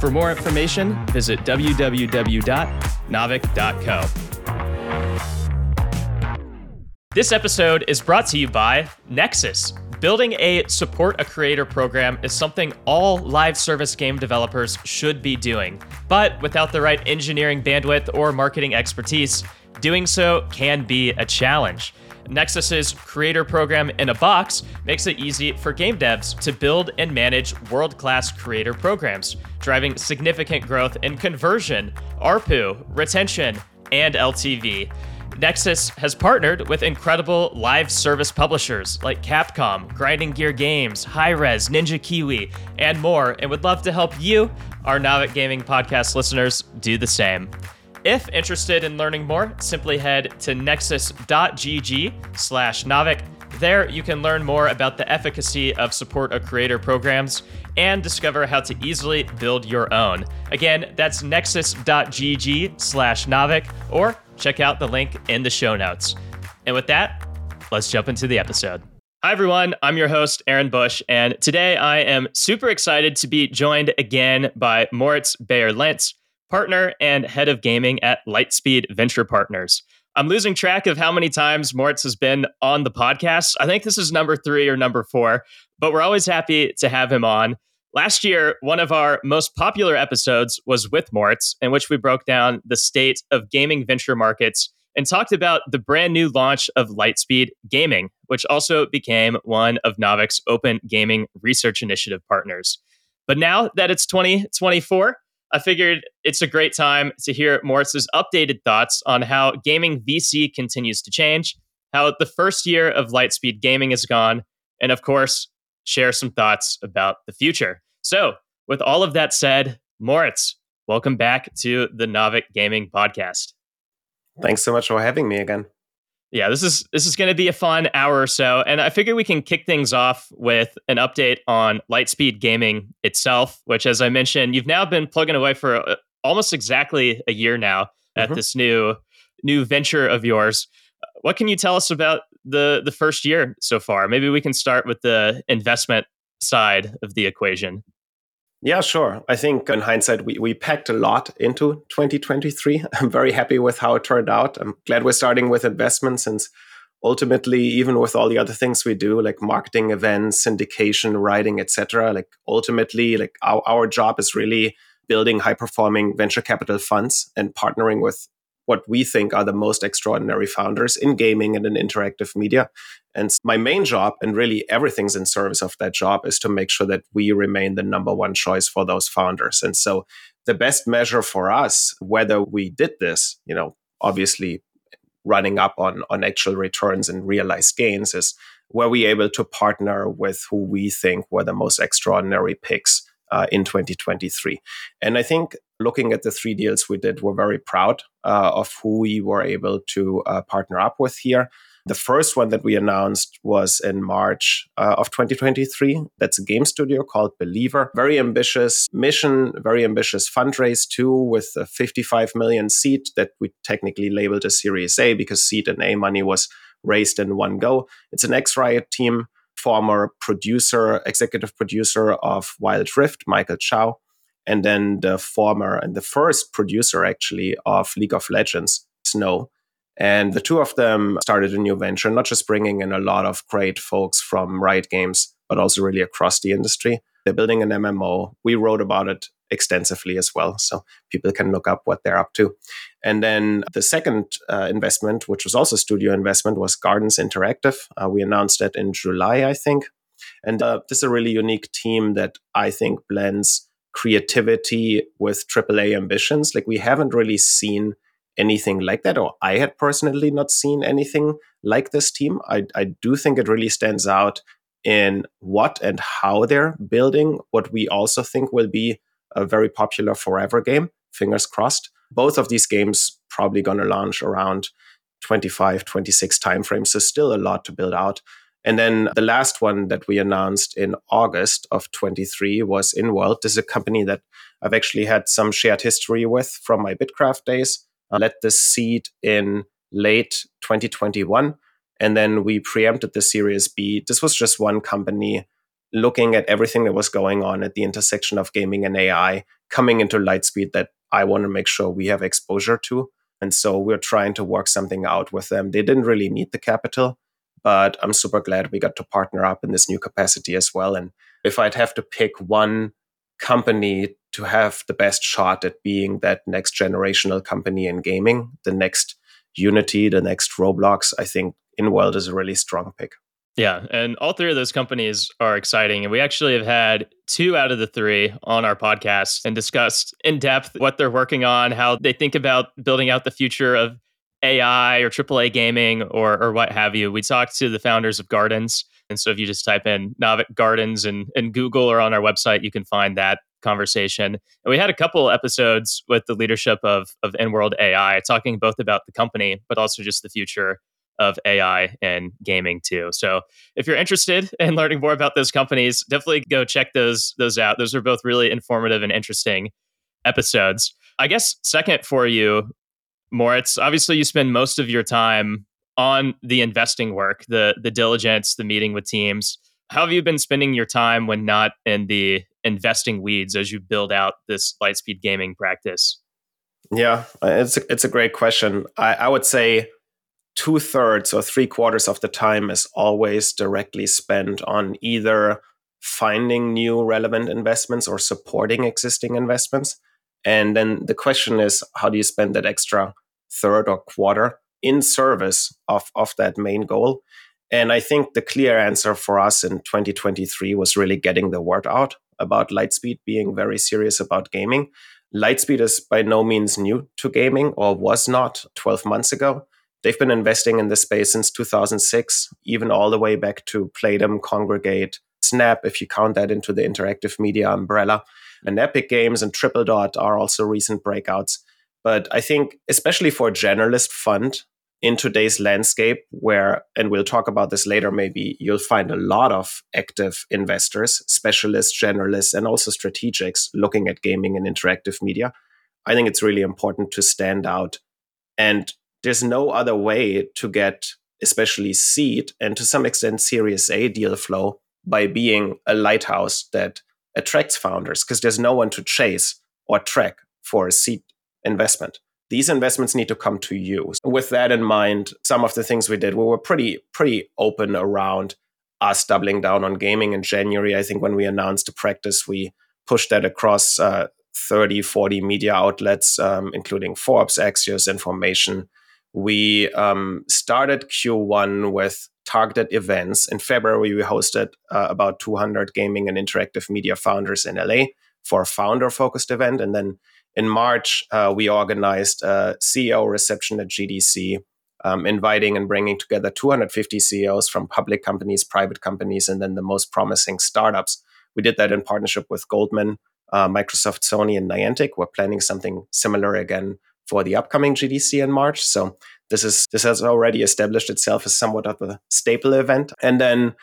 For more information, visit www.naavik.co. This episode is brought to you by Nexus. Building a support a creator program is something all live service game developers should be doing, but without the right engineering bandwidth or marketing expertise, doing so can be a challenge. Nexus's Creator Program in a Box makes it easy for game devs to build and manage world-class creator programs, driving significant growth in conversion, ARPPU, retention, and LTV. Nexus has partnered with incredible live service publishers like Capcom, Grinding Gear Games, Hi-Res, Ninja Kiwi, and more, and would love to help you, our Naavik Gaming Podcast listeners, do the same. If interested in learning more, simply head to nexus.gg/Naavik. There, you can learn more about the efficacy of support a creator programs and discover how to easily build your own. Again, that's nexus.gg/Naavik, or check out the link in the show notes. And with that, let's jump into the episode. Hi, everyone. I'm your host, Aaron Bush, and today I am super excited to be joined again by Moritz Baier-Lentz, partner and head of gaming at Lightspeed Venture Partners. I'm losing track of how many times Moritz has been on the podcast. I think this is number 3 or number 4, but we're always happy to have him on. Last year, one of our most popular episodes was with Moritz, in which we broke down the state of gaming venture markets and talked about the brand new launch of Lightspeed Gaming, which also became one of Naavik's Open Gaming Research Initiative partners. But now that it's 2024, I figured it's a great time to hear Moritz's updated thoughts on how gaming VC continues to change, how the first year of Lightspeed Gaming is gone, and of course, share some thoughts about the future. So, with all of that said, Moritz, welcome back to the Naavik Gaming Podcast. Thanks so much for having me again. Yeah, this is going to be a fun hour or so, and I figure we can kick things off with an update on Lightspeed Gaming itself, which, as I mentioned, you've now been plugging away for almost exactly a year now at this new venture of yours. What can you tell us about the first year so far? Maybe we can start with the investment side of the equation. Yeah, sure. I think in hindsight, we packed a lot into 2023. I'm very happy with how it turned out. I'm glad we're starting with investment, since ultimately, even with all the other things we do, like marketing, events, syndication, writing, etc., like ultimately, like our job is really building high-performing venture capital funds and partnering with what we think are the most extraordinary founders in gaming and in interactive media. And my main job, and really everything's in service of that job, is to make sure that we remain the number one choice for those founders. And so the best measure for us, whether we did this, you know, obviously running up on actual returns and realized gains, is were we able to partner with who we think were the most extraordinary picks in 2023. And I think looking at the 3 deals we did, we're very proud of who we were able to partner up with here. The first one that we announced was in March of 2023. That's a game studio called Believer. Very ambitious mission, very ambitious fundraise too, with a 55 million seed that we technically labeled as Series A, because seed and A money was raised in one go. It's an ex-Riot team, former producer, executive producer of Wild Rift, Michael Chow, and then the former and the first producer actually of League of Legends, Snow. And the 2 of them started a new venture, not just bringing in a lot of great folks from Riot Games, but also really across the industry. They're building an MMO. We wrote about it extensively as well, so people can look up what they're up to. And then the second investment, which was also studio investment, was Gardens Interactive. We announced that in July, I think. And this is a really unique team that I think blends creativity with AAA ambitions. Like, we haven't really seen anything like that, or I had personally not seen anything like this team. I do think it really stands out in what and how they're building what we also think will be a very popular forever game, fingers crossed, Both of these games probably going to launch around 25, 26 timeframes. So still a lot to build out. And then the last one that we announced in August of 23 was Inworld. This is a company that I've actually had some shared history with from my BitCraft days. I led this seed in late 2021. And then we preempted the Series B. This was just one company looking at everything that was going on at the intersection of gaming and AI coming into Lightspeed that I want to make sure we have exposure to. And so we're trying to work something out with them. They didn't really need the capital, but I'm super glad we got to partner up in this new capacity as well. And if I'd have to pick one company to have the best shot at being that next generational company in gaming, the next Unity, the next Roblox, I think Inworld is a really strong pick. Yeah, and all three of those companies are exciting. And we actually have had two out of the three on our podcast and discussed in depth what they're working on, how they think about building out the future of AI or AAA gaming or what have you. We talked to the founders of Gardens. And so if you just type in Naavik Gardens and Google or on our website, you can find that conversation. And we had a couple episodes with the leadership of Inworld AI, talking both about the company, but also just the future of AI and gaming too. So if you're interested in learning more about those companies, definitely go check those out. Those are both really informative and interesting episodes. I guess second for you, Moritz, obviously you spend most of your time on the investing work, the diligence, the meeting with teams. How have you been spending your time when not in the investing weeds as you build out this Lightspeed gaming practice? Yeah, it's a great question. I would say 2/3 or 3/4 of the time is always directly spent on either finding new relevant investments or supporting existing investments. And then the question is, how do you spend that extra third or quarter in service of that main goal? And I think the clear answer for us in 2023 was really getting the word out about Lightspeed being very serious about gaming. Lightspeed is by no means new to gaming, or was not 12 months ago. They've been investing in this space since 2006, even all the way back to Playdom, Kongregate, Snap, if you count that into the interactive media umbrella. And Epic Games and Tripledot are also recent breakouts. But I think, especially for a generalist fund in today's landscape where, and we'll talk about this later, maybe you'll find a lot of active investors, specialists, generalists, and also strategics looking at gaming and interactive media. I think it's really important to stand out. And there's no other way to get especially seed and to some extent Series A deal flow by being a lighthouse that attracts founders, because there's no one to chase or track for a seed investment. These investments need to come to you. With that in mind, some of the things we did, we were pretty open around us doubling down on gaming in January. I think when we announced the practice, we pushed that across 30, 40 media outlets, including Forbes, Axios, Information. We started Q1 with targeted events. In February, we hosted about 200 gaming and interactive media founders in LA for a founder-focused event. And then in March, we organized a CEO reception at GDC, inviting and bringing together 250 CEOs from public companies, private companies, and then the most promising startups. We did that in partnership with Goldman, Microsoft, Sony, and Niantic. We're planning something similar again for the upcoming GDC in March. So this has already established itself as somewhat of a staple event. And then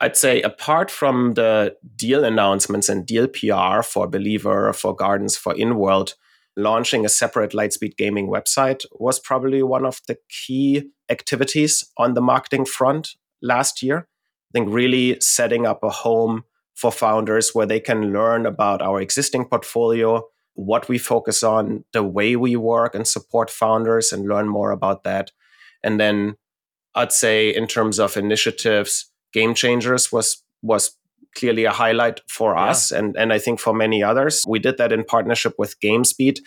I'd say apart from the deal announcements and deal PR for Believer, for Gardens, for Inworld, launching a separate Lightspeed Gaming website was probably one of the key activities on the marketing front last year. I think really setting up a home for founders where they can learn about our existing portfolio, what we focus on, the way we work and support founders, and learn more about that. And then I'd say in terms of initiatives, Game Changers was clearly a highlight for us and I think for many others. We did that in partnership with GameSpeed.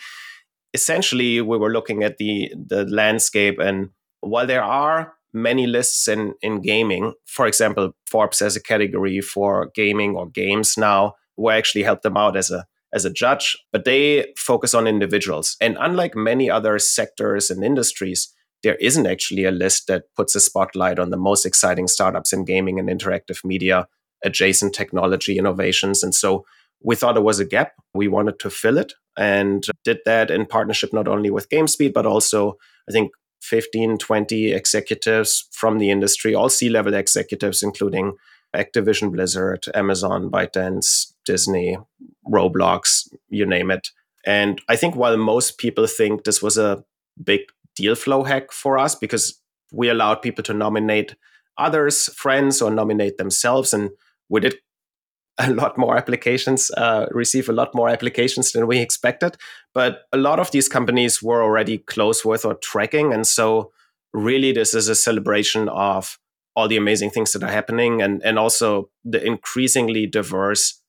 Essentially, we were looking at the landscape, and while there are many lists in gaming, for example, Forbes has a category for gaming or games now, we actually helped them out as a judge, but they focus on individuals. And unlike many other sectors and industries, there isn't actually a list that puts a spotlight on the most exciting startups in gaming and interactive media, adjacent technology innovations. And so We thought there was a gap. We wanted to fill it and did that in partnership not only with GameSpeed, but also, I think, 15, 20 executives from the industry, all C-level executives, including Activision, Blizzard, Amazon, ByteDance, Disney, Roblox, you name it. And I think while most people think this was a big deal flow hack for us, because we allowed people to nominate others, friends, or nominate themselves, and we did a lot more applications, receive a lot more applications than we expected. But a lot of these companies were already close with or tracking. And so really, this is a celebration of all the amazing things that are happening and also the increasingly diverse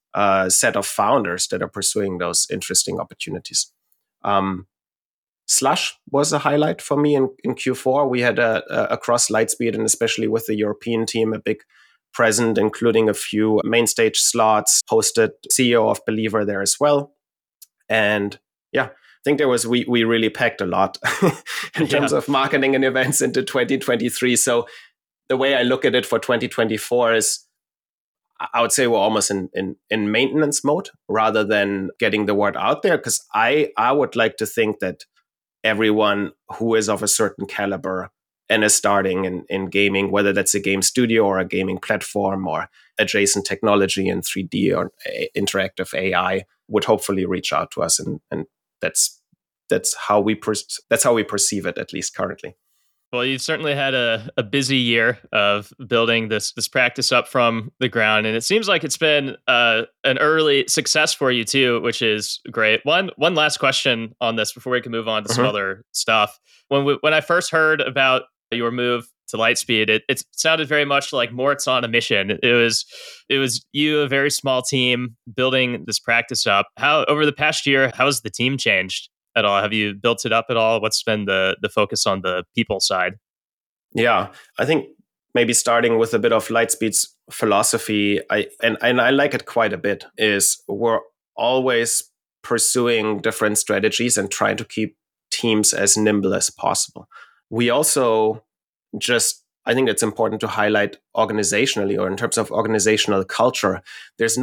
set of founders that are pursuing those interesting opportunities. Slush was a highlight for me in Q4. We had across Lightspeed and especially with the European team, a big present, including a few main stage slots, hosted CEO of Believer there as well. And yeah, I think there was, we really packed a lot in terms of marketing and events into 2023. So the way I look at it for 2024 is, I would say we're almost in maintenance mode rather than getting the word out there. Because I would like to think that everyone who is of a certain caliber and is starting in gaming, whether that's a game studio or a gaming platform or adjacent technology and 3D or interactive AI, would hopefully reach out to us, and that's how we perceive it, at least currently. Well, you certainly had a busy year of building this practice up from the ground, and it seems like it's been an early success for you too, which is great. One last question on this before we can move on to some other stuff. When I first heard about your move to Lightspeed, it sounded very much like Moritz on a mission. It was you, a very small team, building this practice up. How, over the past year, how has the team changed at all? Have you built it up at all? What's been the focus on the people side? Yeah, I think maybe starting with a bit of Lightspeed's philosophy, I like it quite a bit, is we're always pursuing different strategies and trying to keep teams as nimble as possible. We also I think it's important to highlight organizationally, or in terms of organizational culture, there's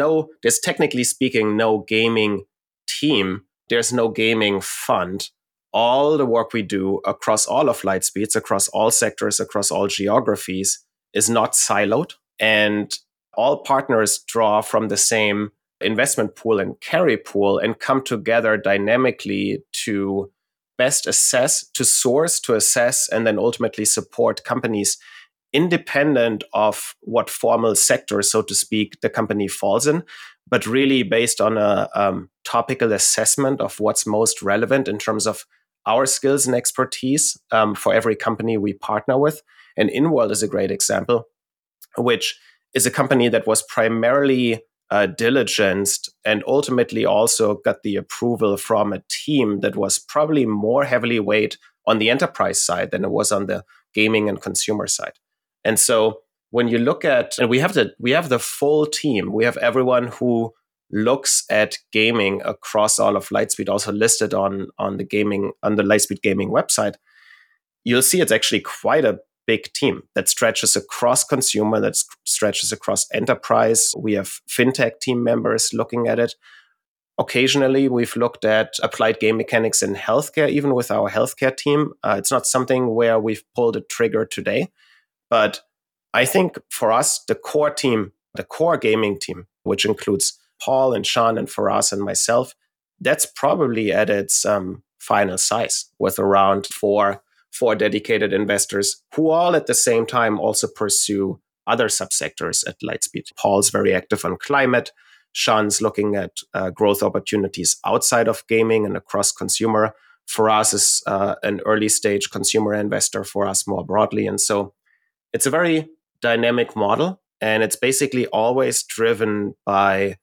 technically speaking, no gaming team. There's no gaming fund. All the work we do across all of Lightspeed's, across all sectors, across all geographies, is not siloed. And all partners draw from the same investment pool and carry pool and come together dynamically to best assess, to source, to assess, and then ultimately support companies independent of what formal sector, so to speak, the company falls in, but really based on a topical assessment of what's most relevant in terms of our skills and expertise for every company we partner with. And Inworld is a great example, which is a company that was primarily diligenced and ultimately also got the approval from a team that was probably more heavily weighed on the enterprise side than it was on the gaming and consumer side. And so when you look at, and we have the full team, we have everyone who looks at gaming across all of Lightspeed, also listed on the Lightspeed Gaming website. You'll see it's actually quite a big team that stretches across consumer, that stretches across enterprise. We have fintech team members looking at it. Occasionally, we've looked at applied game mechanics in healthcare, even with our healthcare team. It's not something where we've pulled a trigger today, but I think for us, the core team, the core gaming team, which includes Paul and Sean and Faraz and myself, that's probably at its final size, with around four dedicated investors who all at the same time also pursue other subsectors at Lightspeed. Paul's very active on climate. Sean's looking at growth opportunities outside of gaming and across consumer. For us, is an early stage consumer investor for us more broadly. And so it's a very dynamic model, and it's basically always driven by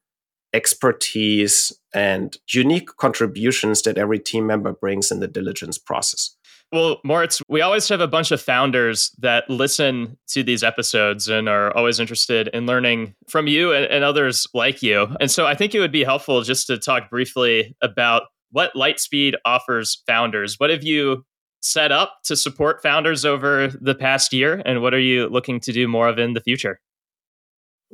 expertise and unique contributions that every team member brings in the diligence process. Well, Moritz, we always have a bunch of founders that listen to these episodes and are always interested in learning from you and others like you. And so I think it would be helpful just to talk briefly about what Lightspeed offers founders. What have you set up to support founders over the past year, and what are you looking to do more of in the future?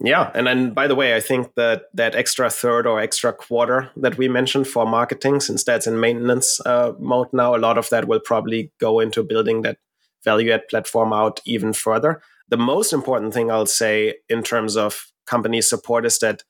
Yeah. And then, by the way, I think that that extra third or extra quarter that we mentioned for marketing, since that's in maintenance mode now, a lot of that will probably go into building that value add platform out even further. The most important thing I'll say in terms of company support is that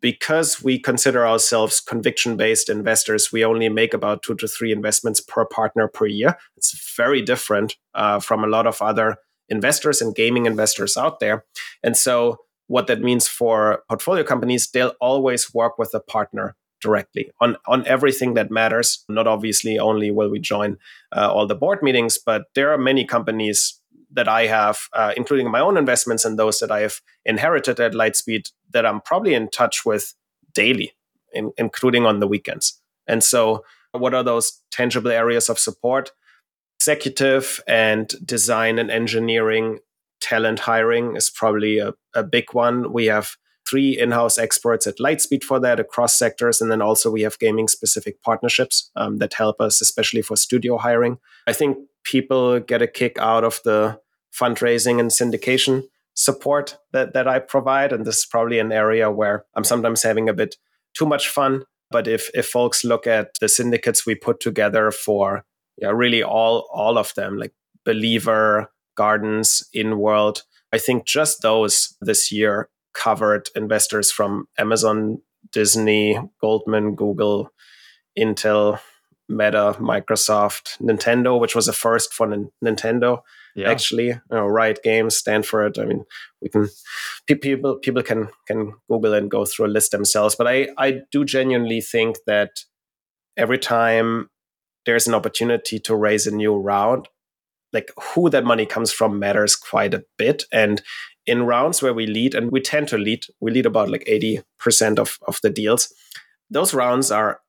because we consider ourselves conviction-based investors, we only make about 2 to 3 investments per partner per year. It's very different from a lot of other investors and gaming investors out there. And so what that means for portfolio companies, they'll always work with a partner directly on everything that matters. Not obviously only will we join all the board meetings, but there are many companies that I have, including my own investments and those that I have inherited at Lightspeed, that I'm probably in touch with daily, including on the weekends. And so what are those tangible areas of support? Executive and design and engineering talent hiring is probably a big one. We have 3 in-house experts at Lightspeed for that across sectors. And then also we have gaming-specific partnerships that help us, especially for studio hiring. I think people get a kick out of the fundraising and syndication support that I provide. And this is probably an area where I'm sometimes having a bit too much fun. But if folks look at the syndicates we put together for really all of them, like Believer, Gardens, Inworld, I think just those this year covered investors from Amazon, Disney, Goldman, Google, Intel, Meta, Microsoft, Nintendo, which was a first for Nintendo, actually. Riot Games, Stanford. I mean, we can people can Google and go through a list themselves. But I do genuinely think that every time there's an opportunity to raise a new round, like who that money comes from matters quite a bit. And in rounds where we lead, and we tend to lead, we lead about like 80% of the deals. Those rounds are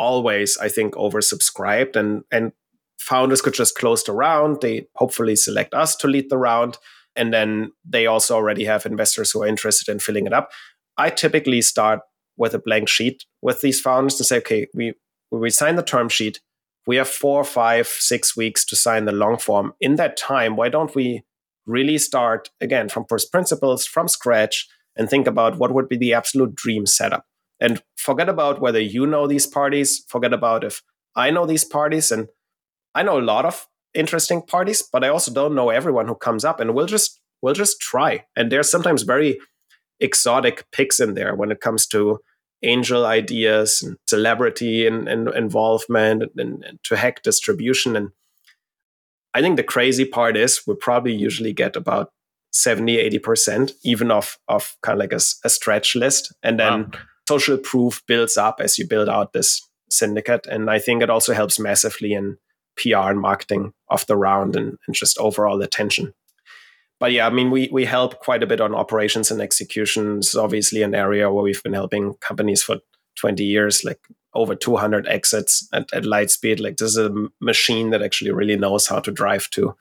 always, I think, oversubscribed, and founders could just close the round. They hopefully select us to lead the round, and then they also already have investors who are interested in filling it up. I typically start with a blank sheet with these founders to say, okay, we sign the term sheet. We have 4, 5, 6 weeks to sign the long form. In that time, why don't we really start again from first principles, from scratch, and think about what would be the absolute dream setup? And forget about whether you know these parties, forget about if I know these parties, and I know a lot of interesting parties, but I also don't know everyone who comes up, and we'll just try. And there's sometimes very exotic picks in there when it comes to angel ideas and celebrity and involvement and to hack distribution. And I think the crazy part is we probably usually get about 70-80% even of kind of like a stretch list. And then social proof builds up as you build out this syndicate. And I think it also helps massively in PR and marketing of the round and just overall attention. But yeah, I mean, we help quite a bit on operations and execution. It's obviously an area where we've been helping companies for 20 years, like over 200 exits at Lightspeed. Like this is a machine that actually really knows how to drive to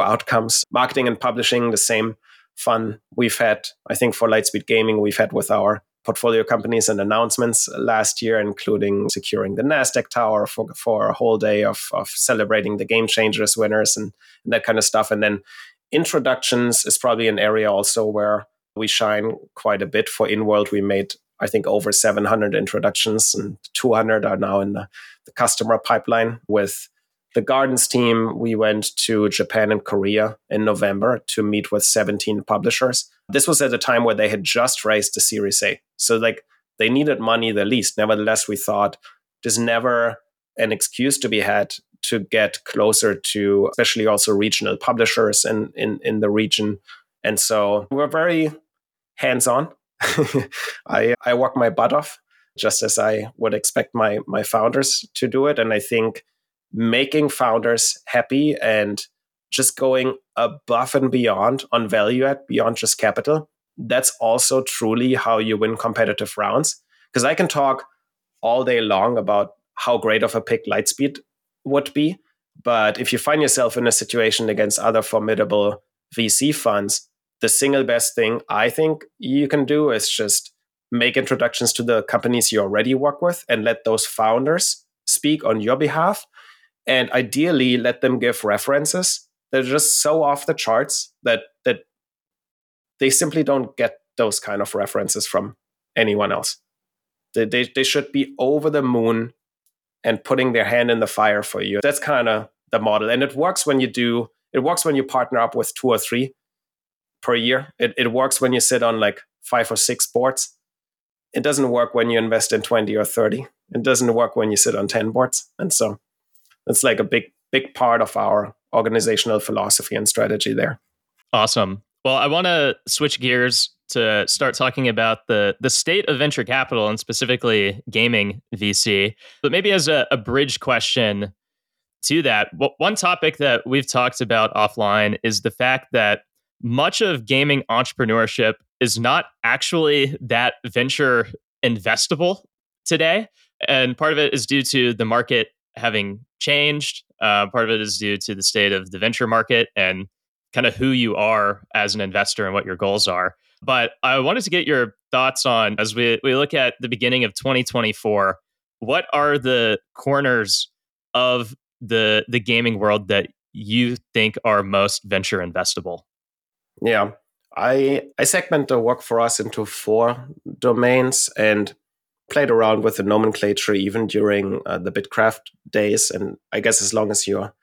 outcomes. Marketing and publishing, the same fun we've had, I think, for Lightspeed Gaming, we've had with our portfolio companies and announcements last year, including securing the Nasdaq tower for a whole day of celebrating the Game Changers winners and that kind of stuff. And then introductions is probably an area also where we shine quite a bit. For Inworld, we made, I think, over 700 introductions, and 200 are now in the customer pipeline. With the Gardens team, we went to Japan and Korea in November to meet with 17 publishers. This was at a time where they had just raised the Series A. So like they needed money the least. Nevertheless, we thought there's never an excuse to be had to get closer to especially also regional publishers in the region. And so we're very hands-on. I work my butt off, just as I would expect my founders to do it. And I think making founders happy and just going above and beyond on value add, beyond just capital, that's also truly how you win competitive rounds. Because I can talk all day long about how great of a pick Lightspeed would be, but if you find yourself in a situation against other formidable VC funds, the single best thing I think you can do is just make introductions to the companies you already work with and let those founders speak on your behalf. And ideally, let them give references that are just so off the charts that they simply don't get those kind of references from anyone else. They should be over the moon and putting their hand in the fire for you. That's kind of the model. And it works when you do, it works when you partner up with 2 or 3 per year. It works when you sit on like 5 or 6 boards. It doesn't work when you invest in 20 or 30. It doesn't work when you sit on 10 boards. And so that's like a big part of our organizational philosophy and strategy there. Awesome. Well, I want to switch gears to start talking about the state of venture capital and specifically gaming VC. But maybe as a bridge question to that, one topic that we've talked about offline is the fact that much of gaming entrepreneurship is not actually that venture investable today. And part of it is due to the market having changed. Part of it is due to the state of the venture market and kind of who you are as an investor and what your goals are. But I wanted to get your thoughts on, as we look at the beginning of 2024, what are the corners of the gaming world that you think are most venture investable? Yeah, I segment the work for us into 4 domains and played around with the nomenclature even during the BitCraft days. And I guess as long as you're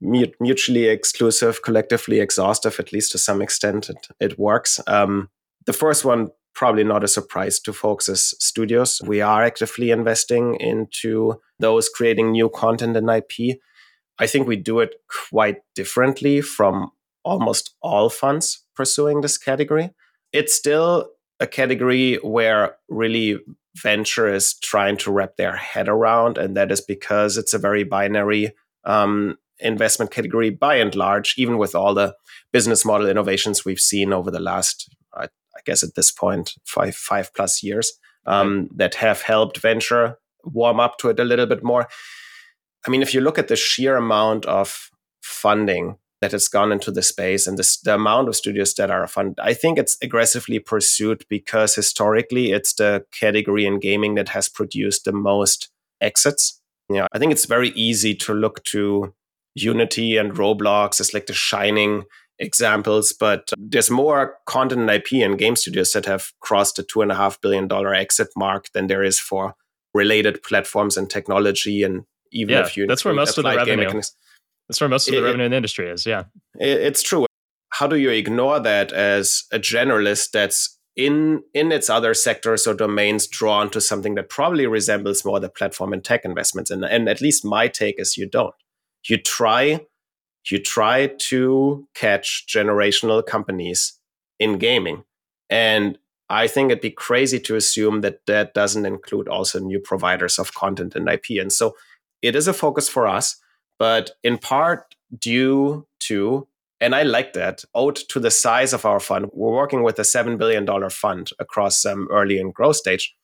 mutually exclusive, collectively exhaustive, at least to some extent, it works. The first one, probably not a surprise to folks, is studios. We are actively investing into those creating new content and IP. I think we do it quite differently from almost all funds pursuing this category. It's still a category where really venture is trying to wrap their head around, and that is because it's a very binary investment category by and large, even with all the business model innovations we've seen over the last, I guess at this point, five plus years that have helped venture warm up to it a little bit more. I mean, if you look at the sheer amount of funding that has gone into the space and the amount of studios that are funded, I think it's aggressively pursued because historically it's the category in gaming that has produced the most exits. Yeah, I think it's very easy to look to Unity and Roblox as like the shining examples, but there's more content and IP and game studios that have crossed the $2.5 billion exit mark than there is for related platforms and technology. And even if you, that's where most of the revenue. That's where most of the revenue in the industry is, yeah. It's true. How do you ignore that as a generalist that's in its other sectors or domains drawn to something that probably resembles more the platform and tech investments? And at least my take is you don't. You try to catch generational companies in gaming. And I think it'd be crazy to assume that that doesn't include also new providers of content and IP. And so it is a focus for us. But in part due to, and I like that, owed to the size of our fund. We're working with a $7 billion fund across early and growth stage.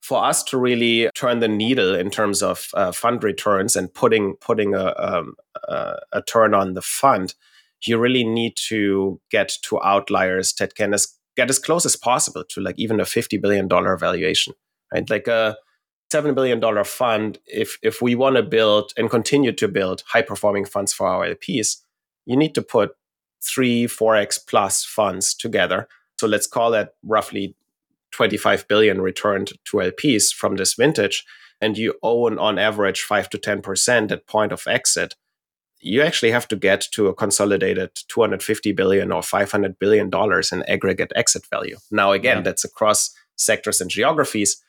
For us to really turn the needle in terms of fund returns and putting a turn on the fund, you really need to get to outliers that can get as close as possible to like even a $50 billion valuation, right? Like a $7 billion fund, if we want to build and continue to build high-performing funds for our LPs, you need to put 3-4x plus funds together. So let's call that roughly $25 billion returned to LPs from this vintage, and you own on average 5 to 10% at point of exit. You actually have to get to a consolidated $250 billion or $500 billion in aggregate exit value. Now, again, that's across sectors and geographies.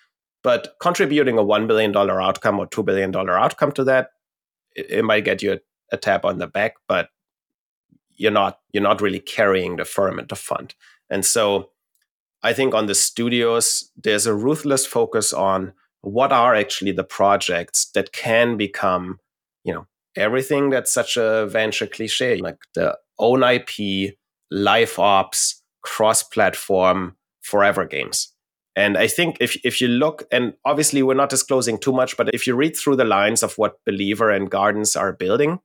But contributing a $1 billion outcome or $2 billion outcome to that, it might get you a tap on the back, but you're not really carrying the firm and the fund. And so I think on the studios, there's a ruthless focus on what are actually the projects that can become, everything that's such a venture cliche, like the own IP, live ops, cross-platform, forever games. And I think if you look, and obviously we're not disclosing too much, but if you read through the lines of what Believer and Gardens are building,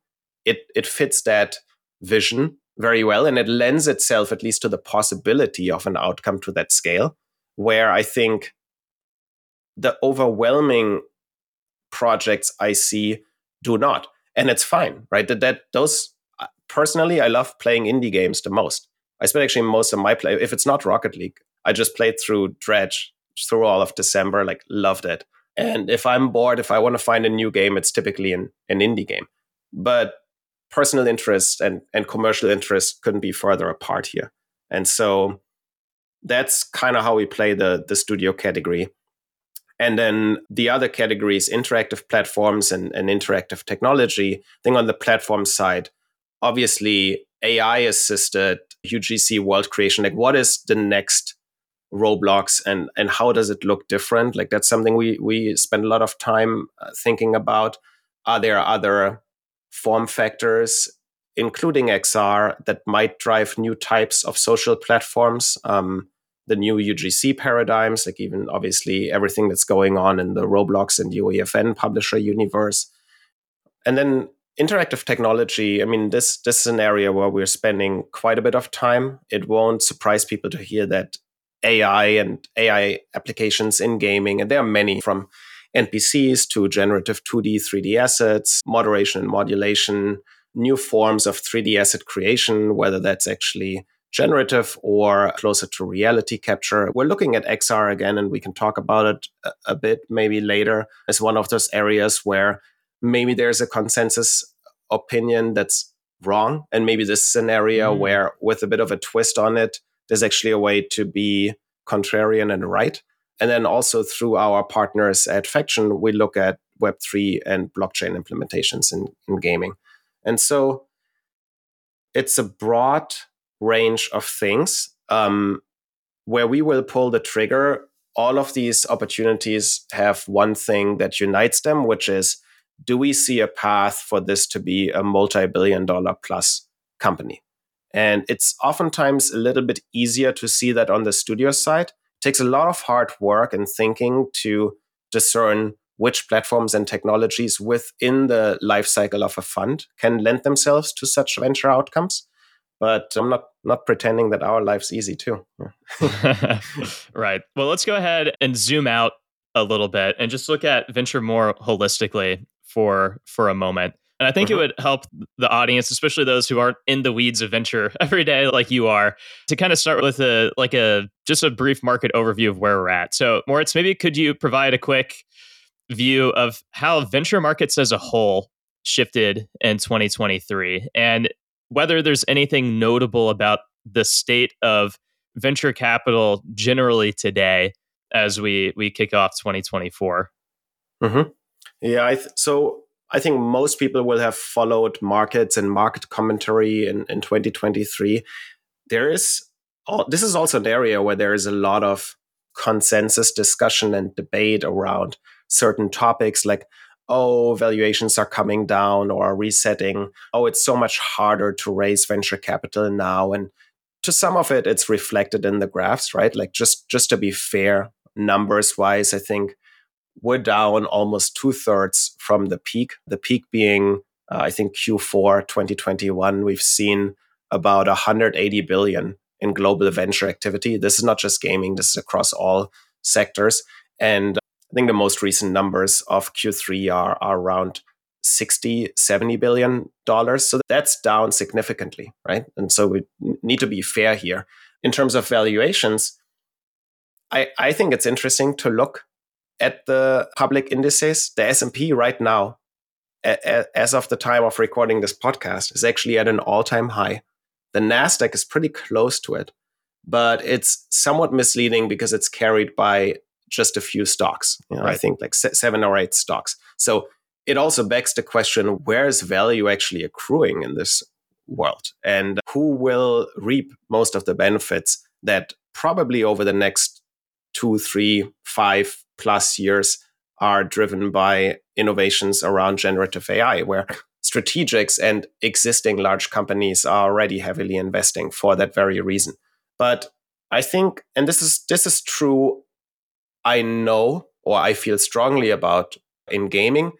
it fits that vision very well. And it lends itself at least to the possibility of an outcome to that scale, where I think the overwhelming projects I see do not. And it's fine, right? Personally, I love playing indie games the most. I spent actually most of my play, if it's not Rocket League, I just played through Dredge through all of December, like loved it. And if I'm bored, if I want to find a new game, it's typically an indie game. But personal interest and commercial interest couldn't be further apart here. And so that's kind of how we play the studio category. And then the other categories, interactive platforms and interactive technology. I think on the platform side, obviously AI-assisted UGC world creation. Like, what is the next Roblox and how does it look different? Like, that's something we spend a lot of time thinking about. Are there other form factors, including XR, that might drive new types of social platforms? The new UGC paradigms, like even obviously everything that's going on in the Roblox and UEFN publisher universe. And then interactive technology, I mean, this is an area where we're spending quite a bit of time. It won't surprise people to hear that AI and AI applications in gaming, and there are many, from NPCs to generative 2D, 3D assets, moderation and modulation, new forms of 3D asset creation, whether that's actually generative or closer to reality capture. We're looking at XR again, and we can talk about it a bit maybe later as one of those areas where maybe there's a consensus opinion that's wrong. And maybe this is an area where, with a bit of a twist on it, there's actually a way to be contrarian and right. And then also through our partners at Faction, we look at Web3 and blockchain implementations in gaming. And so it's a broad range of things where we will pull the trigger. All of these opportunities have one thing that unites them, which is, do we see a path for this to be a multi-billion-dollar plus company? And it's oftentimes a little bit easier to see that on the studio side. It takes a lot of hard work and thinking to discern which platforms and technologies within the lifecycle of a fund can lend themselves to such venture outcomes. But I'm not pretending that our life's easy too. Right. Well, let's go ahead and zoom out a little bit and just look at venture more holistically for a moment. And I think it would help the audience, especially those who aren't in the weeds of venture every day like you are, to kind of start with a brief market overview of where we're at. So Moritz, maybe could you provide a quick view of how venture markets as a whole shifted in 2023 and whether there's anything notable about the state of venture capital generally today as we kick off 2024? Mm-hmm. Yeah, so I think most people will have followed markets and market commentary in 2023. This is also an area where there is a lot of consensus discussion and debate around certain topics like, oh, valuations are coming down or are resetting. Oh, it's so much harder to raise venture capital now. And to some of it, it's reflected in the graphs, right? Like just to be fair, numbers-wise, I think we're down almost 2/3 from the peak. The peak being, I think, Q4 2021. We've seen about 180 billion in global venture activity. This is not just gaming. This is across all sectors. And I think the most recent numbers of Q3 are around $60-70 billion. So that's down significantly, right? And so we need to be fair here. In terms of valuations, I think it's interesting to look at the public indices. The S&P right now, as of the time of recording this podcast, is actually at an all-time high. The Nasdaq is pretty close to it, but it's somewhat misleading because it's carried by just a few stocks, right. I think like 7 or 8 stocks. So it also begs the question, where is value actually accruing in this world? And who will reap most of the benefits that probably over the next 2, 3, 5 plus years are driven by innovations around generative AI, where strategics and existing large companies are already heavily investing for that very reason. But I think, and this is true, I know, or I feel strongly about in gaming,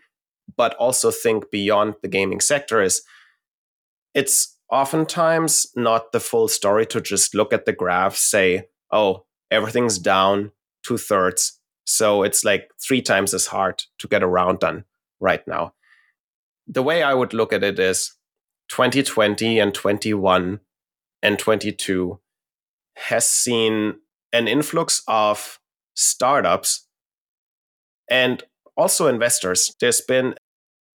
but also think beyond the gaming sector, is it's oftentimes not the full story to just look at the graph, say, oh, everything's down 2/3. So it's like 3 times as hard to get a round done right now. The way I would look at it is 2020 and 21 and 22 has seen an influx of startups and also investors. There's been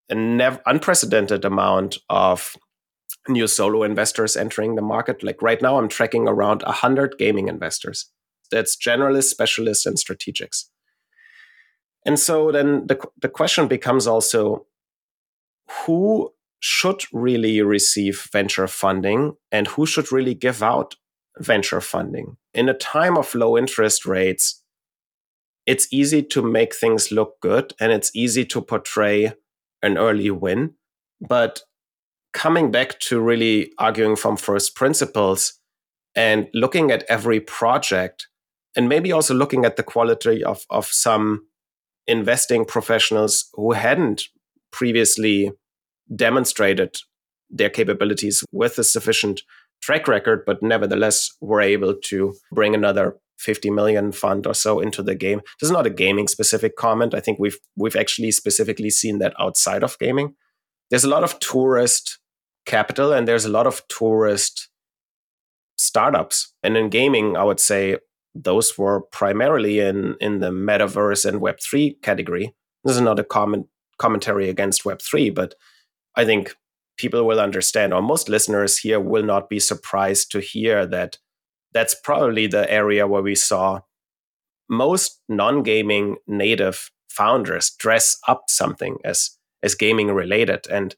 an unprecedented amount of new solo investors entering the market. Like right now, I'm tracking around 100 gaming investors. That's generalists, specialists, and strategics. And so then the question becomes also, who should really receive venture funding and who should really give out venture funding? In a time of low interest rates, it's easy to make things look good and it's easy to portray an early win. But coming back to really arguing from first principles and looking at every project and maybe also looking at the quality of some investing professionals who hadn't previously demonstrated their capabilities with a sufficient track record, but nevertheless were able to bring another 50 million fund or so into the game. This is not a gaming specific comment. I think we've actually specifically seen that outside of gaming. There's a lot of tourist capital and there's a lot of tourist startups. And in gaming, I would say those were primarily in the metaverse and Web3 category. This is not a commentary against Web3, but I think people will understand, or most listeners here will not be surprised to hear that that's probably the area where we saw most non-gaming native founders dress up something as gaming related and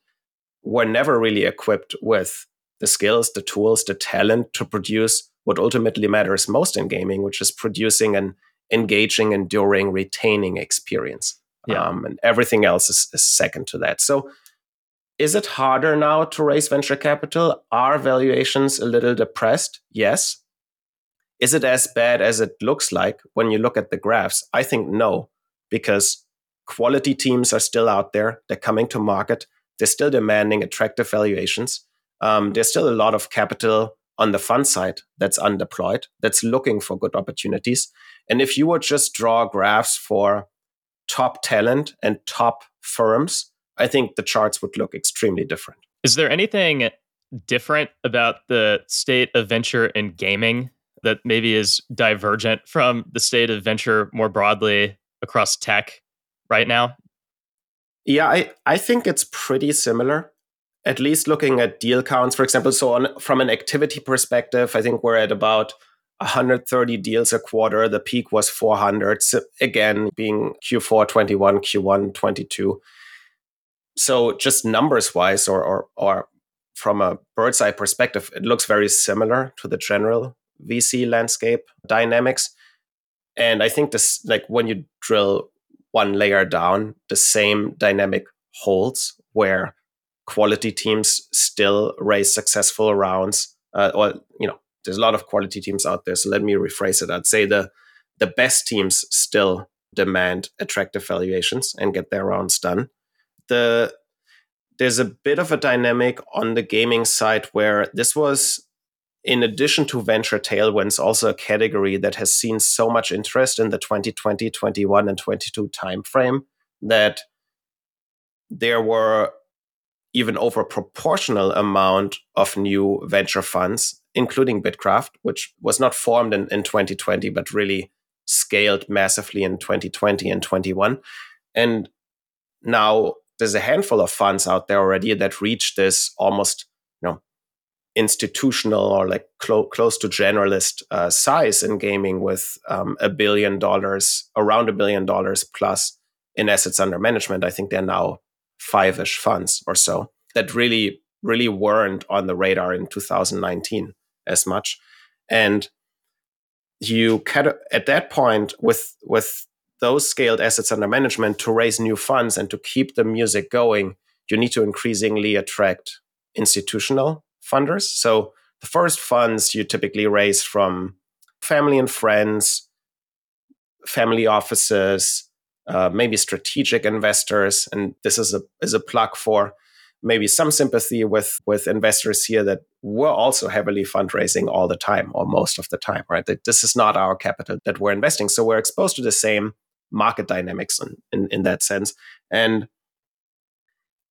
were never really equipped with the skills, the tools, the talent to produce what ultimately matters most in gaming, which is producing an engaging, enduring, retaining experience. Yeah. And everything else is second to that. So is it harder now to raise venture capital? Are valuations a little depressed? Yes. Is it as bad as it looks like when you look at the graphs? I think no, because quality teams are still out there. They're coming to market. They're still demanding attractive valuations. There's still a lot of capital on the fund side that's undeployed, that's looking for good opportunities. And if you would just draw graphs for top talent and top firms, I think the charts would look extremely different. Is there anything different about the state of venture in gaming that maybe is divergent from the state of venture more broadly across tech right now? Yeah, I think it's pretty similar, at least looking at deal counts, for example. So from an activity perspective, I think we're at about 130 deals a quarter. The peak was 400, so again, being Q4 21, Q1 22. So just numbers-wise or from a bird's-eye perspective, it looks very similar to the general VC landscape dynamics. And I think this, like when you drill one layer down, the same dynamic holds where quality teams still raise successful rounds. There's a lot of quality teams out there. So let me rephrase it. I'd say the best teams still demand attractive valuations and get their rounds done. There's a bit of a dynamic on the gaming side where this was, in addition to venture tailwinds, also a category that has seen so much interest in the 2020, 21, and 22 timeframe that there were even over proportional amount of new venture funds, including BitCraft, which was not formed in 2020, but really scaled massively in 2020 and 21. And now there's a handful of funds out there already that reach this almost, institutional or like close to generalist size in gaming with around $1 billion plus in assets under management. I think they're now 5-ish funds or so that really, really weren't on the radar in 2019 as much. And you can, at that point with those scaled assets under management, to raise new funds and to keep the music going, you need to increasingly attract institutional funders. So the first funds you typically raise from family and friends, family offices, maybe strategic investors. And this is a plug for maybe some sympathy with investors here that we're also heavily fundraising all the time or most of the time, right? That this is not our capital that we're investing. So we're exposed to the same market dynamics in that sense. And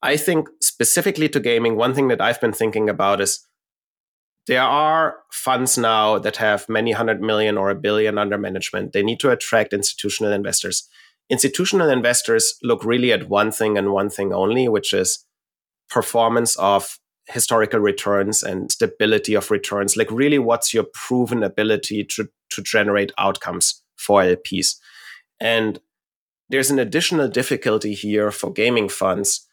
I think specifically to gaming, one thing that I've been thinking about is there are funds now that have many hundred million or a billion under management. They need to attract institutional investors. Institutional investors look really at one thing and one thing only, which is performance of historical returns and stability of returns. Like really, what's your proven ability to generate outcomes for LPs? And there's an additional difficulty here for gaming funds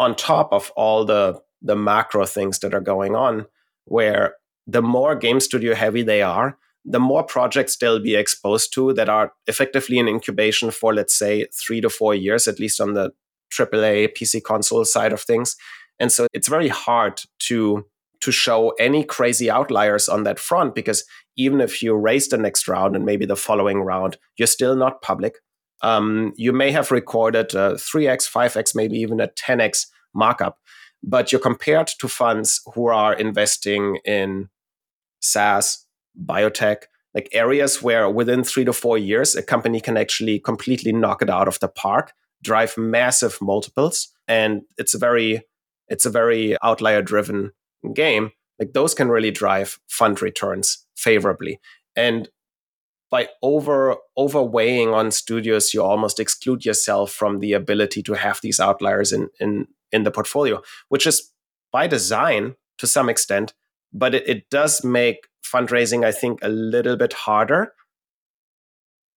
on top of all the macro things that are going on, where the more game studio heavy they are, the more projects they'll be exposed to that are effectively in incubation for, let's say, 3 to 4 years, at least on the AAA PC console side of things. And so it's very hard to show any crazy outliers on that front, because even if you raise the next round and maybe the following round, you're still not public. You may have recorded a 3x, 5x, maybe even a 10x markup, but you're compared to funds who are investing in SaaS, biotech, like areas where within 3 to 4 years, a company can actually completely knock it out of the park, drive massive multiples. And it's a very outlier-driven game. Like those can really drive fund returns favorably. And by overweighing on studios, you almost exclude yourself from the ability to have these outliers in the portfolio, which is by design to some extent, but it does make fundraising, I think, a little bit harder.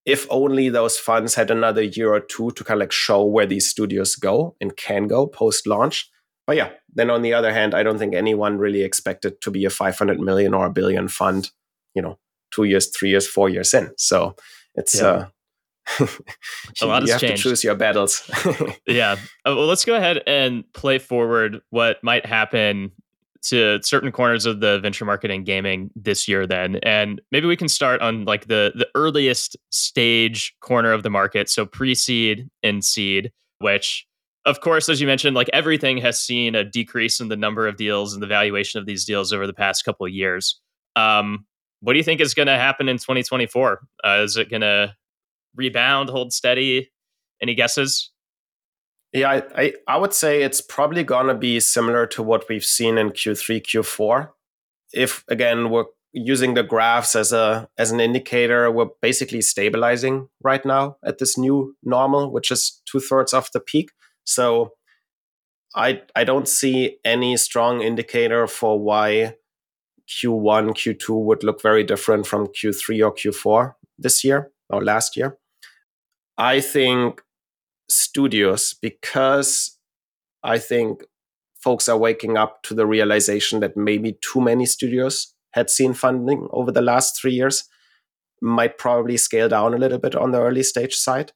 If only those funds had another year or two to kind of like show where these studios go and can go post-launch. But yeah, then on the other hand, I don't think anyone really expected to be a 500 million or a billion fund, 2 years, 3 years, 4 years in. So it's... Yeah. A lot has changed. You have to choose your battles. Yeah. Well, let's go ahead and play forward what might happen to certain corners of the venture market and gaming this year then. And maybe we can start on like the earliest stage corner of the market. So pre-seed and seed, which of course, as you mentioned, like everything has seen a decrease in the number of deals and the valuation of these deals over the past couple of years. What do you think is going to happen in 2024? Is it going to rebound, hold steady? Any guesses? Yeah, I would say it's probably going to be similar to what we've seen in Q3, Q4. If, again, we're using the graphs as an indicator, we're basically stabilizing right now at this new normal, which is 2/3 of the peak. So I don't see any strong indicator for why Q1, Q2 would look very different from Q3 or Q4 this year or last year. I think studios, because I think folks are waking up to the realization that maybe too many studios had seen funding over the last 3 years, might probably scale down a little bit on the early stage side.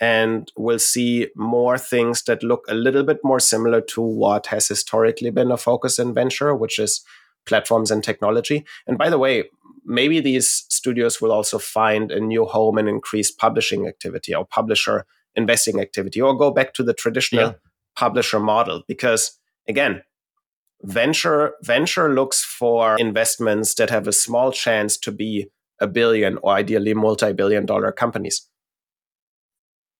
And we'll see more things that look a little bit more similar to what has historically been a focus in venture, which is platforms and technology. And by the way, maybe these studios will also find a new home and increase publishing activity or publisher investing activity, or go back to the traditional publisher model. Because again, venture looks for investments that have a small chance to be a billion or ideally multi-billion-dollar companies.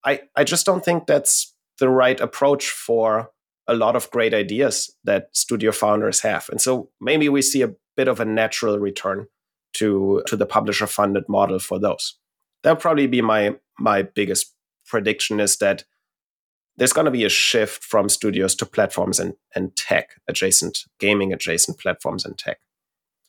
I just don't think that's the right approach for a lot of great ideas that studio founders have. And so maybe we see a bit of a natural return to the publisher-funded model for those. That'll probably be my biggest prediction, is that there's going to be a shift from studios to platforms and tech adjacent, gaming adjacent platforms and tech.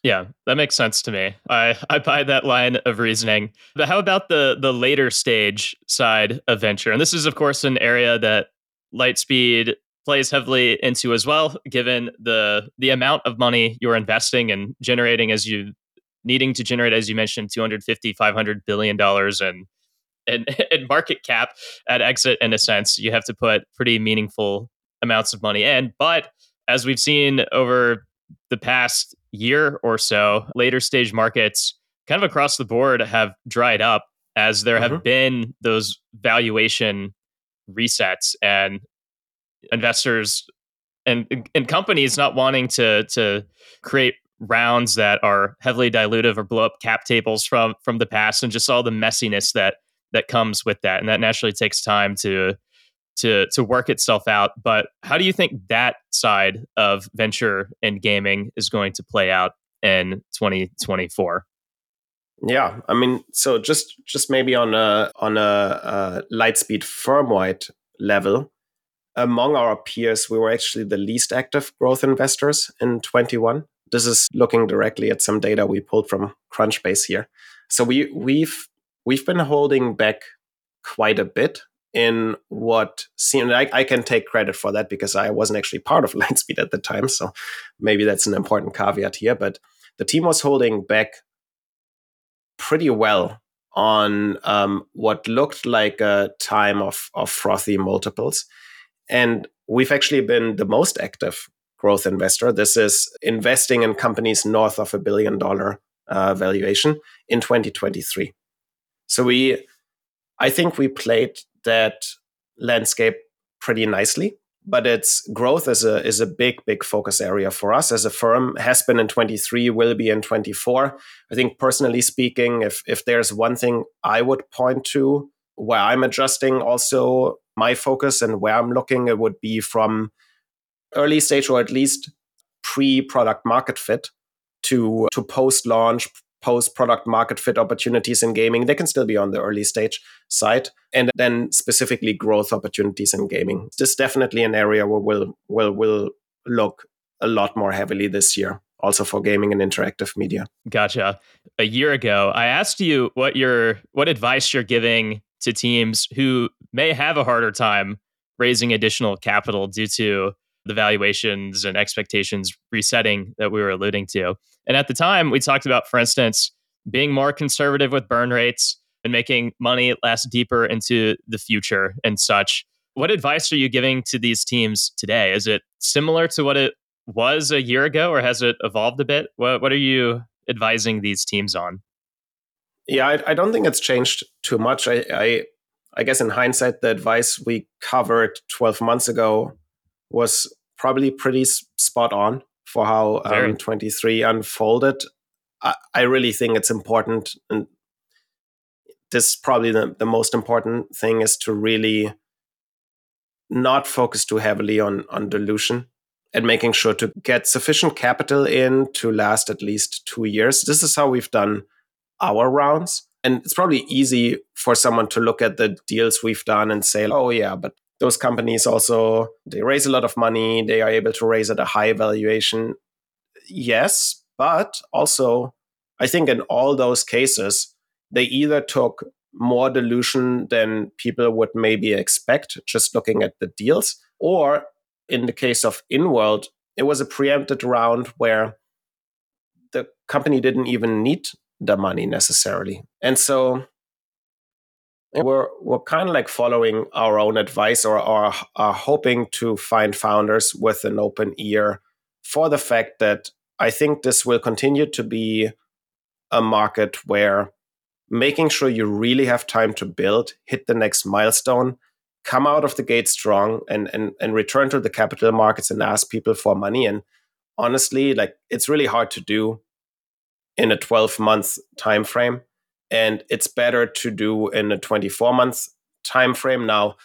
Yeah, that makes sense to me. I buy that line of reasoning. But how about the later stage side of venture? And this is, of course, an area that Lightspeed plays heavily into as well, given the amount of money you're investing and generating as you needing to generate, as you mentioned, $250, $500 billion in market cap at exit. In a sense, you have to put pretty meaningful amounts of money in. But as we've seen over the past year or so, later stage markets kind of across the board have dried up, as there have been those valuation resets and investors and companies not wanting to create rounds that are heavily dilutive or blow up cap tables from the past, and just all the messiness that comes with that. And that naturally takes time to work itself out. But how do you think that side of venture and gaming is going to play out in 2024. Yeah, I mean, so just maybe on a Lightspeed firm-wide level, among our peers, we were actually the least active growth investors in 21. This is looking directly at some data we pulled from Crunchbase here. So we've been holding back quite a bit in what seemed like, I can take credit for that because I wasn't actually part of Lightspeed at the time. So maybe that's an important caveat here, but the team was holding back pretty well on what looked like a time of frothy multiples. And we've actually been the most active growth investor. This is investing in companies north of $1 billion valuation in 2023. So I think we played that landscape pretty nicely, but its growth is a big focus area for us as a firm, has been in 23, will be in 24. I think personally speaking, if there's one thing I would point to where I'm adjusting also my focus and where I'm looking, it would be from early stage or at least pre-product market fit to post-launch, post-product market fit opportunities in gaming. They can still be on the early stage side. And then specifically growth opportunities in gaming. This is definitely an area where we'll look a lot more heavily this year, also for gaming and interactive media. Gotcha. A year ago, I asked you what advice you're giving to teams who may have a harder time raising additional capital due to the valuations and expectations resetting that we were alluding to. And at the time, we talked about, for instance, being more conservative with burn rates and making money last deeper into the future and such. What advice are you giving to these teams today? Is it similar to what it was a year ago, or has it evolved a bit? What are you advising these teams on? Yeah, I don't think it's changed too much. I guess in hindsight, the advice we covered 12 months ago was probably pretty spot on for how 23 unfolded. I really think it's important, and this probably the most important thing is to really not focus too heavily on dilution and making sure to get sufficient capital in to last at least 2 years. This is how we've done our rounds. And it's probably easy for someone to look at the deals we've done and say, oh yeah, but those companies also, they raise a lot of money. They are able to raise at a high valuation. Yes, but also I think in all those cases, they either took more dilution than people would maybe expect just looking at the deals. Or in the case of Inworld, it was a preempted round where the company didn't even need the money necessarily. And so we're kind of like following our own advice, or are hoping to find founders with an open ear for the fact that I think this will continue to be a market where making sure you really have time to build, hit the next milestone, come out of the gate strong, and return to the capital markets and ask people for money. And honestly, like, it's really hard to do in a 12-month time frame. And it's better to do in a 24-month time frame. Now,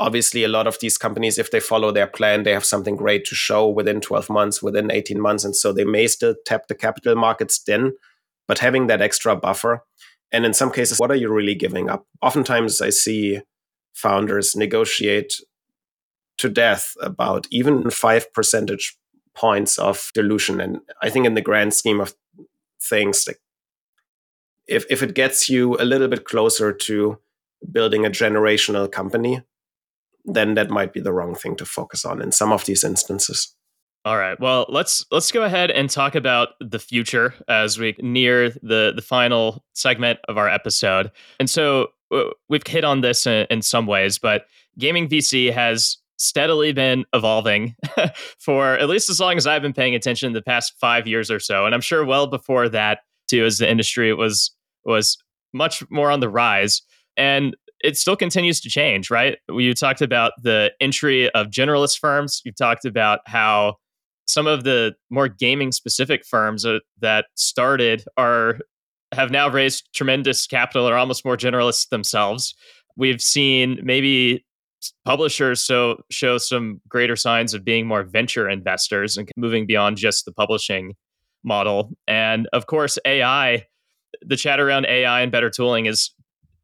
obviously, a lot of these companies, if they follow their plan, they have something great to show within 12 months, within 18 months. And so they may still tap the capital markets then, but having that extra buffer. And in some cases, what are you really giving up? Oftentimes, I see founders negotiate to death about even 5 percentage points of dilution. And I think in the grand scheme of things, like, if it gets you a little bit closer to building a generational company, then that might be the wrong thing to focus on in some of these instances. All right. Well, let's go ahead and talk about the future as we near the final segment of our episode. And so we've hit on this in some ways, but gaming VC has steadily been evolving for at least as long as I've been paying attention, the past 5 years or so. And I'm sure well before that, too, as the industry was much more on the rise, and it still continues to change, right? You talked about the entry of generalist firms. You talked about how some of the more gaming specific firms that started have now raised tremendous capital, or almost more generalists themselves. We've seen maybe publishers show some greater signs of being more venture investors and moving beyond just the publishing model. And of course, AI, the chat around AI and better tooling is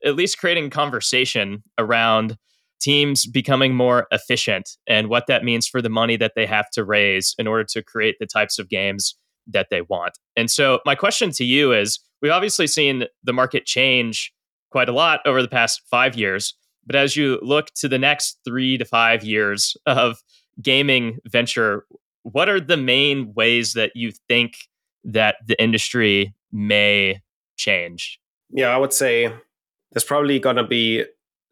at least creating conversation around teams becoming more efficient and what that means for the money that they have to raise in order to create the types of games that they want. And so my question to you is, we've obviously seen the market change quite a lot over the past 5 years, but as you look to the next 3 to 5 years of gaming venture, what are the main ways that you think that the industry may change? Yeah, I would say there's probably going to be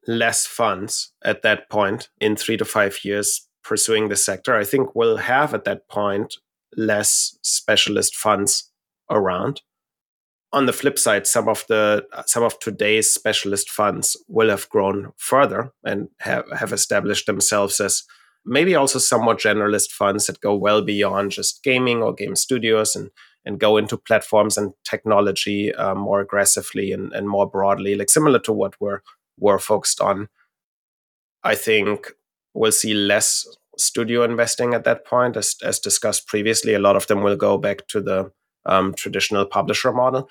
less funds at that point in 3 to 5 years pursuing the sector. I think we'll have at that point less specialist funds around. On the flip side, some of today's specialist funds will have grown further and have established themselves as maybe also somewhat generalist funds that go well beyond just gaming or game studios and go into platforms and technology more aggressively and more broadly, like similar to what we're focused on. I think we'll see less studio investing at that point. As discussed previously, a lot of them will go back to the traditional publisher model.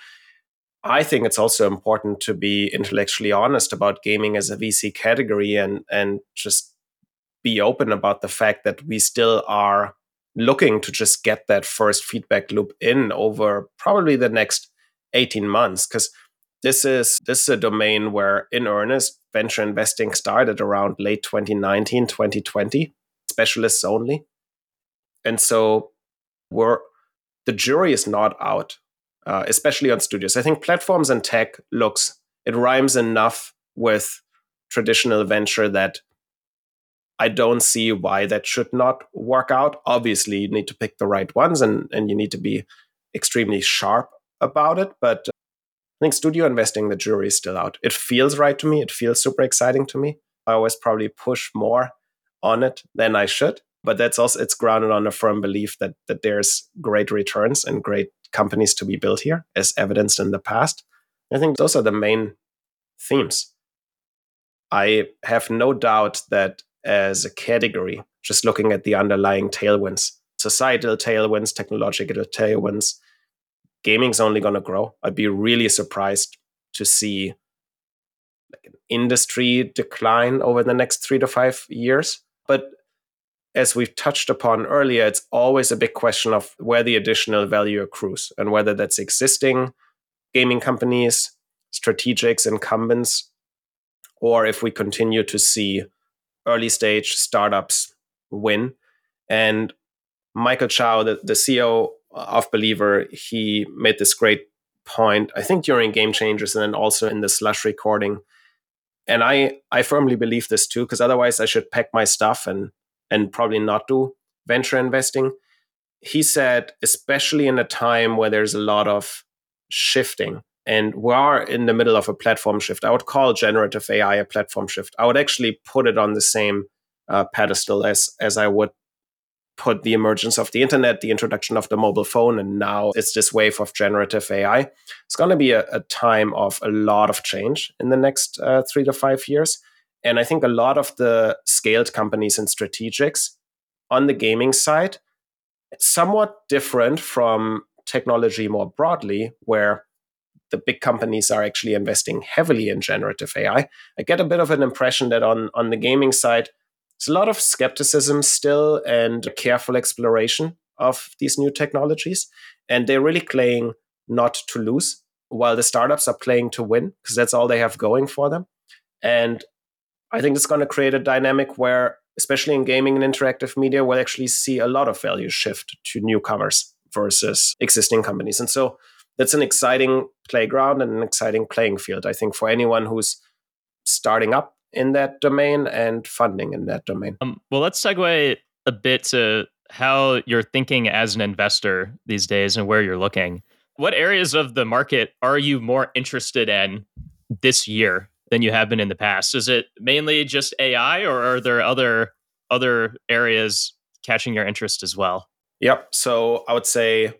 I think it's also important to be intellectually honest about gaming as a VC category and just be open about the fact that we still are looking to just get that first feedback loop in over probably the next 18 months. Because this is a domain where, in earnest, venture investing started around late 2019, 2020, specialists only. And so the jury is not out, especially on studios. I think platforms and tech it rhymes enough with traditional venture that I don't see why that should not work out. Obviously, you need to pick the right ones and you need to be extremely sharp about it. But I think studio investing, the jury is still out. It feels right to me. It feels super exciting to me. I always probably push more on it than I should. But that's also, it's grounded on a firm belief that there's great returns and great companies to be built here, as evidenced in the past. I think those are the main themes. I have no doubt that as a category, just looking at the underlying tailwinds, societal tailwinds, technological tailwinds, gaming's only going to grow. I'd be really surprised to see like an industry decline over the next 3 to 5 years. But as we've touched upon earlier, it's always a big question of where the additional value accrues and whether that's existing gaming companies, strategics, incumbents, or if we continue to see early stage startups win. And Michael Chow, the CEO of Believer, he made this great point, I think during Game Changers and then also in the Slush recording. And I firmly believe this too, because otherwise I should pack my stuff and probably not do venture investing. He said, especially in a time where there's a lot of shifting, and we are in the middle of a platform shift. I would call generative AI a platform shift. I would actually put it on the same pedestal as I would put the emergence of the internet, the introduction of the mobile phone, and now it's this wave of generative AI. It's going to be a time of a lot of change in the next 3 to 5 years. And I think a lot of the scaled companies and strategics on the gaming side, somewhat different from technology more broadly, where the big companies are actually investing heavily in generative AI. I get a bit of an impression that on the gaming side, there's a lot of skepticism still and careful exploration of these new technologies. And they're really playing not to lose, while the startups are playing to win, because that's all they have going for them. And I think it's going to create a dynamic where, especially in gaming and interactive media, we'll actually see a lot of value shift to newcomers versus existing companies. And so that's an exciting playground and an exciting playing field, I think, for anyone who's starting up in that domain and funding in that domain. Well, let's segue a bit to how you're thinking as an investor these days and where you're looking. What areas of the market are you more interested in this year than you have been in the past? Is it mainly just AI, or are there other areas catching your interest as well? Yep. So I would say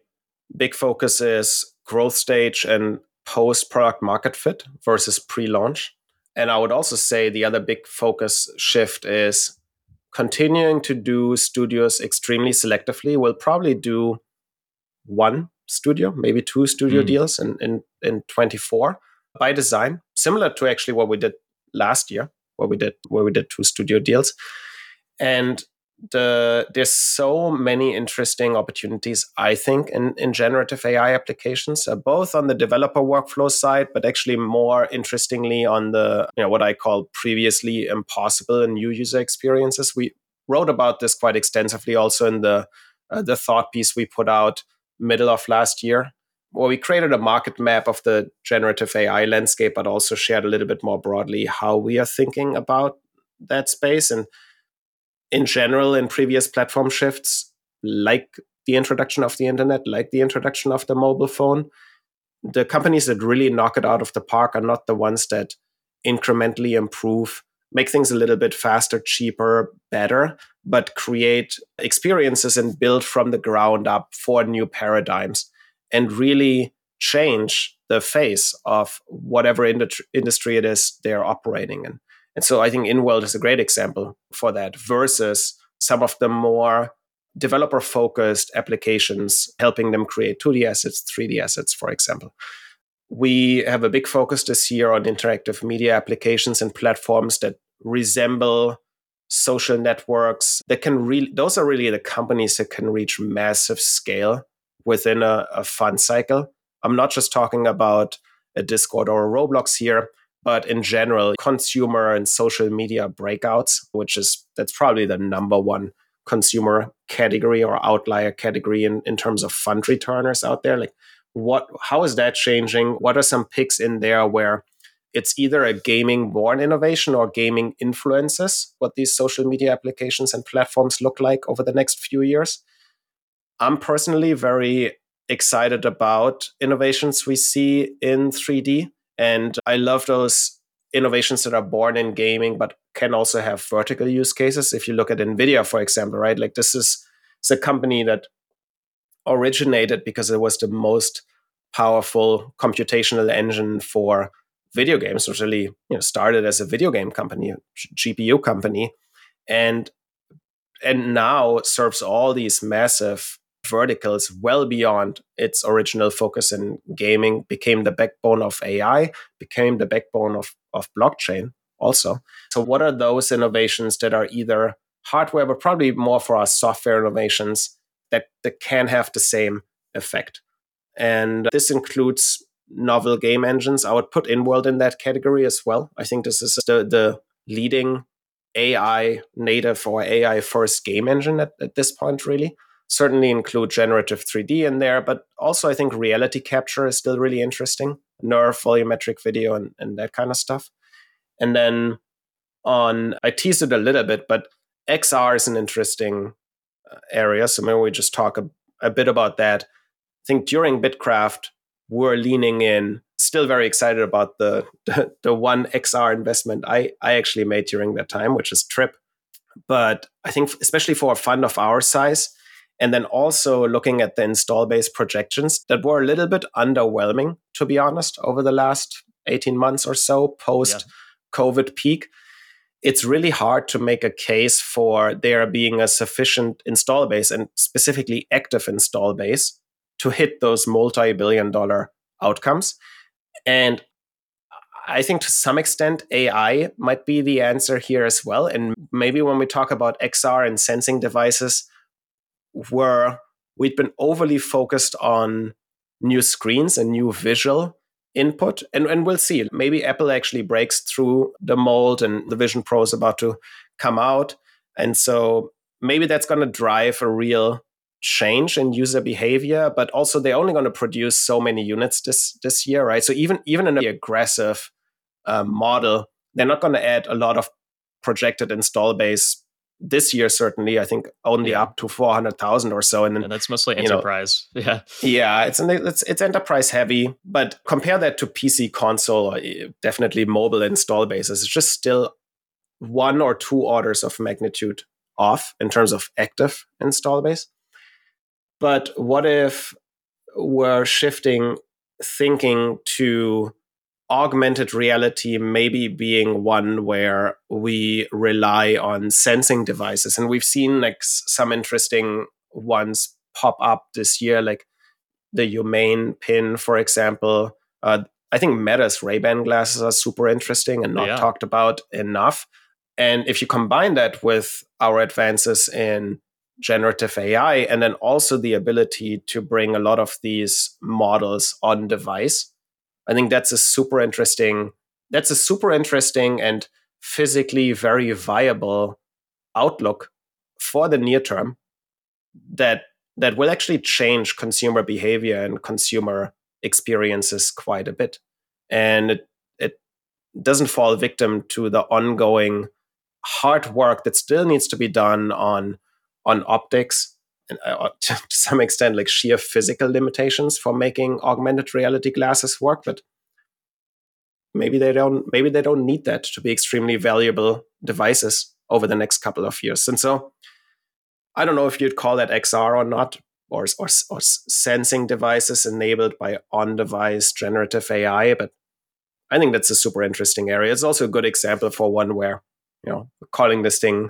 big focus is growth stage and post-product market fit versus pre-launch. And I would also say the other big focus shift is continuing to do studios extremely selectively. We'll probably do one studio, maybe two studio deals in 24 by design, similar to actually what we did last year, where we did two studio deals. And there's so many interesting opportunities, I think, in generative AI applications, both on the developer workflow side, but actually more interestingly on the, what I call previously impossible and new user experiences. We wrote about this quite extensively also in the thought piece we put out middle of last year, where we created a market map of the generative AI landscape, but also shared a little bit more broadly how we are thinking about that space. And in general, in previous platform shifts, like the introduction of the internet, like the introduction of the mobile phone, the companies that really knock it out of the park are not the ones that incrementally improve, make things a little bit faster, cheaper, better, but create experiences and build from the ground up for new paradigms and really change the face of whatever industry it is they're operating in. And so I think Inworld is a great example for that versus some of the more developer-focused applications, helping them create 2D assets, 3D assets, for example. We have a big focus this year on interactive media applications and platforms that resemble social networks. Those are really the companies that can reach massive scale within a fund cycle. I'm not just talking about a Discord or a Roblox here, but in general, consumer and social media breakouts, that's probably the number one consumer category or outlier category in terms of fund returners out there. Like, how is that changing? What are some picks in there where it's either a gaming-born innovation or gaming influences what these social media applications and platforms look like over the next few years? I'm personally very excited about innovations we see in 3D. And I love those innovations that are born in gaming, but can also have vertical use cases. If you look at NVIDIA, for example, right? Like it's a company that originated because it was the most powerful computational engine for video games, which really started as a video game company, GPU company, and now serves all these massive verticals well beyond its original focus in gaming, became the backbone of AI, became the backbone of blockchain also. So what are those innovations that are either hardware, but probably more for us software innovations that can have the same effect? And this includes novel game engines. I would put Inworld in that category as well. I think this is the leading AI native or AI first game engine at this point, really. Certainly include generative 3D in there, but also I think reality capture is still really interesting. Nerf, volumetric video, and that kind of stuff. And then I teased it a little bit, but XR is an interesting area. So maybe we just talk a bit about that. I think during BitCraft, we're leaning in, still very excited about the one XR investment I actually made during that time, which is Trip. But I think especially for a fund of our size, and then also looking at the install base projections that were a little bit underwhelming, to be honest, over the last 18 months or so post-COVID peak. It's really hard to make a case for there being a sufficient install base and specifically active install base to hit those multi-billion-dollar outcomes. And I think to some extent, AI might be the answer here as well. And maybe when we talk about XR and sensing devices, we'd been overly focused on new screens and new visual input. And we'll see. Maybe Apple actually breaks through the mold and the Vision Pro is about to come out. And so maybe that's going to drive a real change in user behavior, but also they're only going to produce so many units this year, right? So even in an aggressive model, they're not going to add a lot of projected install base this year, certainly, I think only up to 400,000 or so. And that's mostly enterprise. It's enterprise heavy. But compare that to PC, console, or definitely mobile install bases. It's just still one or two orders of magnitude off in terms of active install base. But what if we're shifting thinking to augmented reality maybe being one where we rely on sensing devices? And we've seen some interesting ones pop up this year. Like the Humane pin, for example. I think Meta's Ray-Ban glasses are super interesting and not talked about enough. And if you combine that with our advances in generative AI, and then also the ability to bring a lot of these models on device, I think that's a super interesting and physically very viable outlook for the near term that will actually change consumer behavior and consumer experiences quite a bit. And it doesn't fall victim to the ongoing hard work that still needs to be done on optics and to some extent like sheer physical limitations for making augmented reality glasses work. But maybe they don't need that to be extremely valuable devices over the next couple of years. And so I don't know if you'd call that XR or not, or sensing devices enabled by on-device generative AI, but I think that's a super interesting area. It's also a good example for one where, we're calling this thing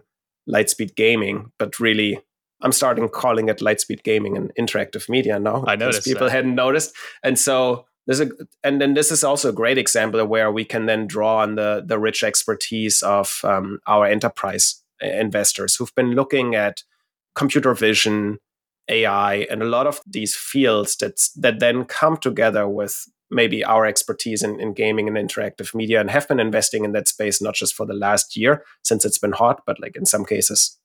Lightspeed Gaming, but really I'm starting calling it Lightspeed Gaming and Interactive Media now. I noticed people hadn't noticed. And so this is also a great example where we can then draw on the rich expertise of our enterprise investors who've been looking at computer vision, AI, and a lot of these fields that then come together with maybe our expertise in gaming and interactive media, and have been investing in that space not just for the last year since it's been hot, but like in some cases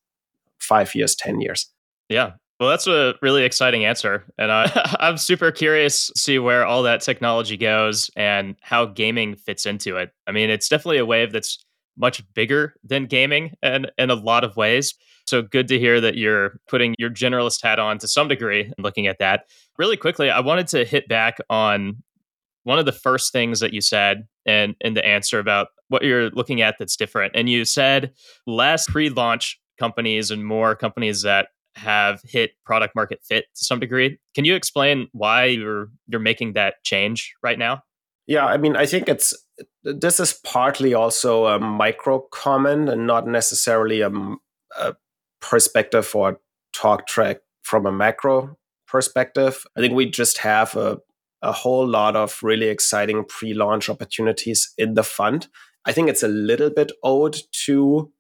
5 years, 10 years. Yeah. Well, that's a really exciting answer. And I'm super curious to see where all that technology goes and how gaming fits into it. I mean, it's definitely a wave that's much bigger than gaming in a lot of ways. So good to hear that you're putting your generalist hat on to some degree and looking at that. Really quickly, I wanted to hit back on one of the first things that you said and in the answer about what you're looking at that's different. And you said less pre-launch companies and more companies that have hit product market fit to some degree. Can you explain why you're making that change right now? Yeah, I mean, I think this is partly also a micro comment and not necessarily a perspective or talk track from a macro perspective. I think we just have a whole lot of really exciting pre-launch opportunities in the fund. I think it's a little bit owed to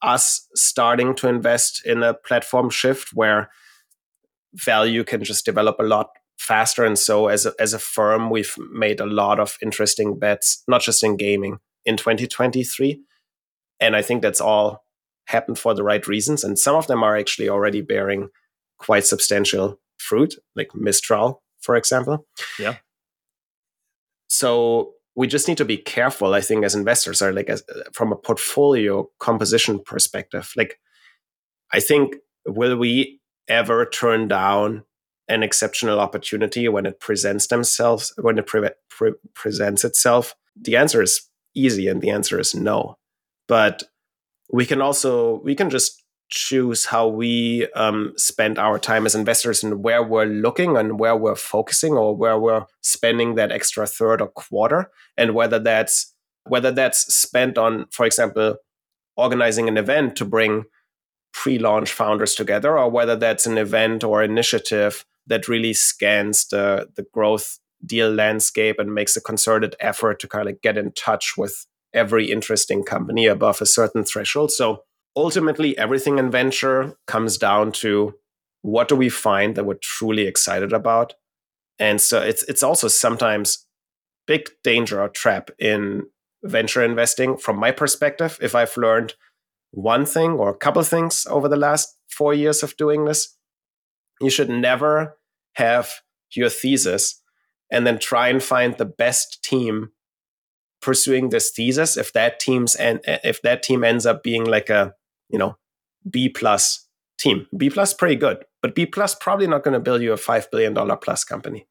us starting to invest in a platform shift where value can just develop a lot faster. And so as a firm, we've made a lot of interesting bets, not just in gaming, in 2023. And I think that's all happened for the right reasons. And some of them are actually already bearing quite substantial fruit, like Mistral, for example. Yeah. So we just need to be careful, I think, as investors, or like from a portfolio composition perspective. Like, I think, will we ever turn down an exceptional opportunity when it presents themselves? When it presents itself, the answer is easy, and the answer is no. But we can just choose how we spend our time as investors and where we're looking and where we're focusing or where we're spending that extra third or quarter, and whether that's spent on, for example, organizing an event to bring pre-launch founders together, or whether that's an event or initiative that really scans the growth deal landscape and makes a concerted effort to kind of get in touch with every interesting company above a certain threshold. So ultimately, everything in venture comes down to what do we find that we're truly excited about. And so it's also sometimes big danger or trap in venture investing. From my perspective, if I've learned one thing or a couple things over the last 4 years of doing this, you should never have your thesis and then try and find the best team pursuing this thesis if that team ends up being like a B+ team. B+ pretty good, but B+ probably not going to build you a $5 billion plus company.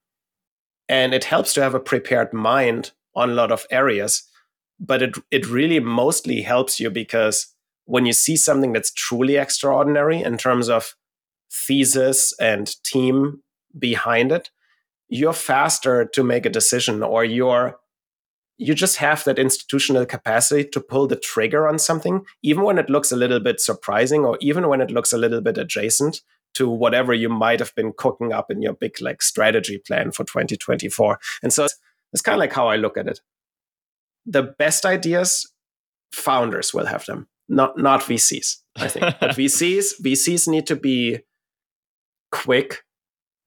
And it helps to have a prepared mind on a lot of areas, but it really mostly helps you because when you see something that's truly extraordinary in terms of thesis and team behind it, you're faster to make a decision, or you just have that institutional capacity to pull the trigger on something, even when it looks a little bit surprising or even when it looks a little bit adjacent to whatever you might have been cooking up in your big like strategy plan for 2024. And so it's kind of like how I look at it. The best ideas, founders will have them, not VCs, I think. But VCs need to be quick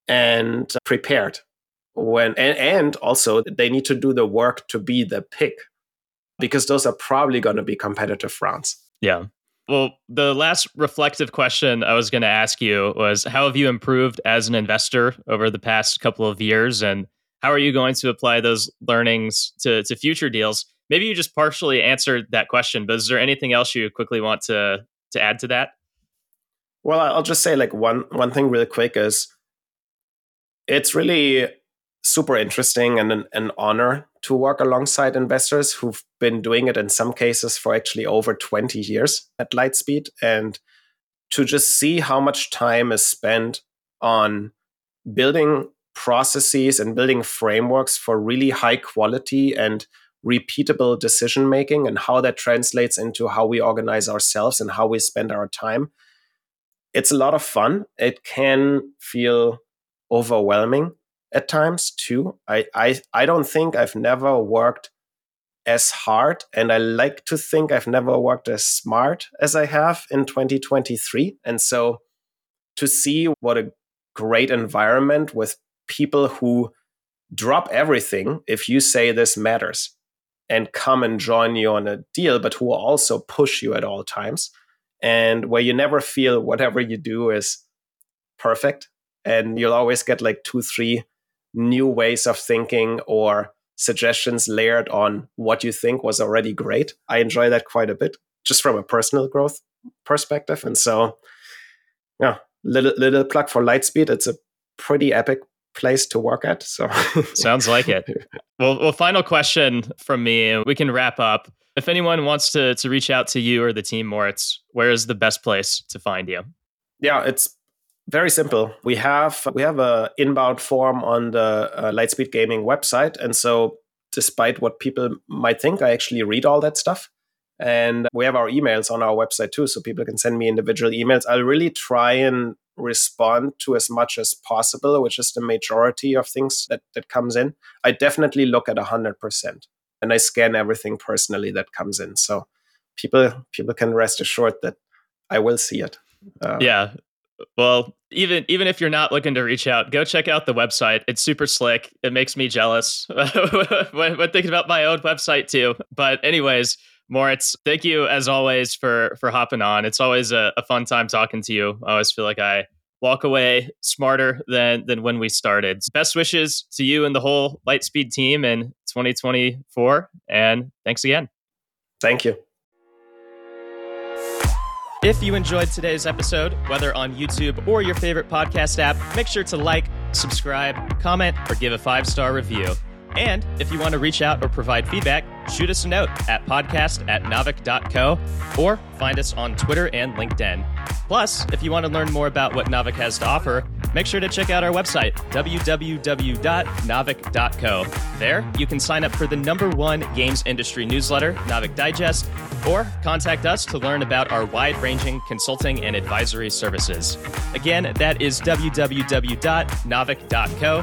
and prepared. And also they need to do the work to be the pick, because those are probably going to be competitive rounds. Yeah. Well, the last reflective question I was going to ask you was, how have you improved as an investor over the past couple of years? And how are you going to apply those learnings to future deals? Maybe you just partially answered that question, but is there anything else you quickly want to add to that? Well, I'll just say like one thing real quick is, it's really super interesting and an honor to work alongside investors who've been doing it in some cases for actually over 20 years at Lightspeed, and to just see how much time is spent on building processes and building frameworks for really high quality and repeatable decision making, and how that translates into how we organize ourselves and how we spend our time. It's a lot of fun. It can feel overwhelming at times too. I don't think I've never worked as hard, and I like to think I've never worked as smart as I have in 2023. And so to see what a great environment with people who drop everything if you say this matters and come and join you on a deal, but who will also push you at all times, and where you never feel whatever you do is perfect, and you'll always get like 2-3 new ways of thinking or suggestions layered on what you think was already great. I enjoy that quite a bit, just from a personal growth perspective. And so, yeah, little plug for Lightspeed. It's a pretty epic place to work at. So sounds like it. Well, final question from me. We can wrap up. If anyone wants to reach out to you or the team, Moritz, where is the best place to find you? Yeah, it's very simple. We have a inbound form on the Lightspeed Gaming website. And so despite what people might think, I actually read all that stuff. And we have our emails on our website too, so people can send me individual emails. I'll really try and respond to as much as possible, which is the majority of things that comes in. I definitely look at 100%, and I scan everything personally that comes in. So people can rest assured that I will see it. Yeah. Well, even if you're not looking to reach out, go check out the website. It's super slick. It makes me jealous when thinking about my own website too. But anyways, Moritz, thank you as always for hopping on. It's always a fun time talking to you. I always feel like I walk away smarter than when we started. Best wishes to you and the whole Lightspeed team in 2024. And thanks again. Thank you. If you enjoyed today's episode, whether on YouTube or your favorite podcast app, make sure to like, subscribe, comment, or give a 5-star review. And if you want to reach out or provide feedback, shoot us a note at podcast@naavik.co or find us on Twitter and LinkedIn. Plus, if you want to learn more about what Naavik has to offer, make sure to check out our website, www.naavik.co. There, you can sign up for the #1 games industry newsletter, Naavik Digest, or contact us to learn about our wide-ranging consulting and advisory services. Again, that is www.naavik.co.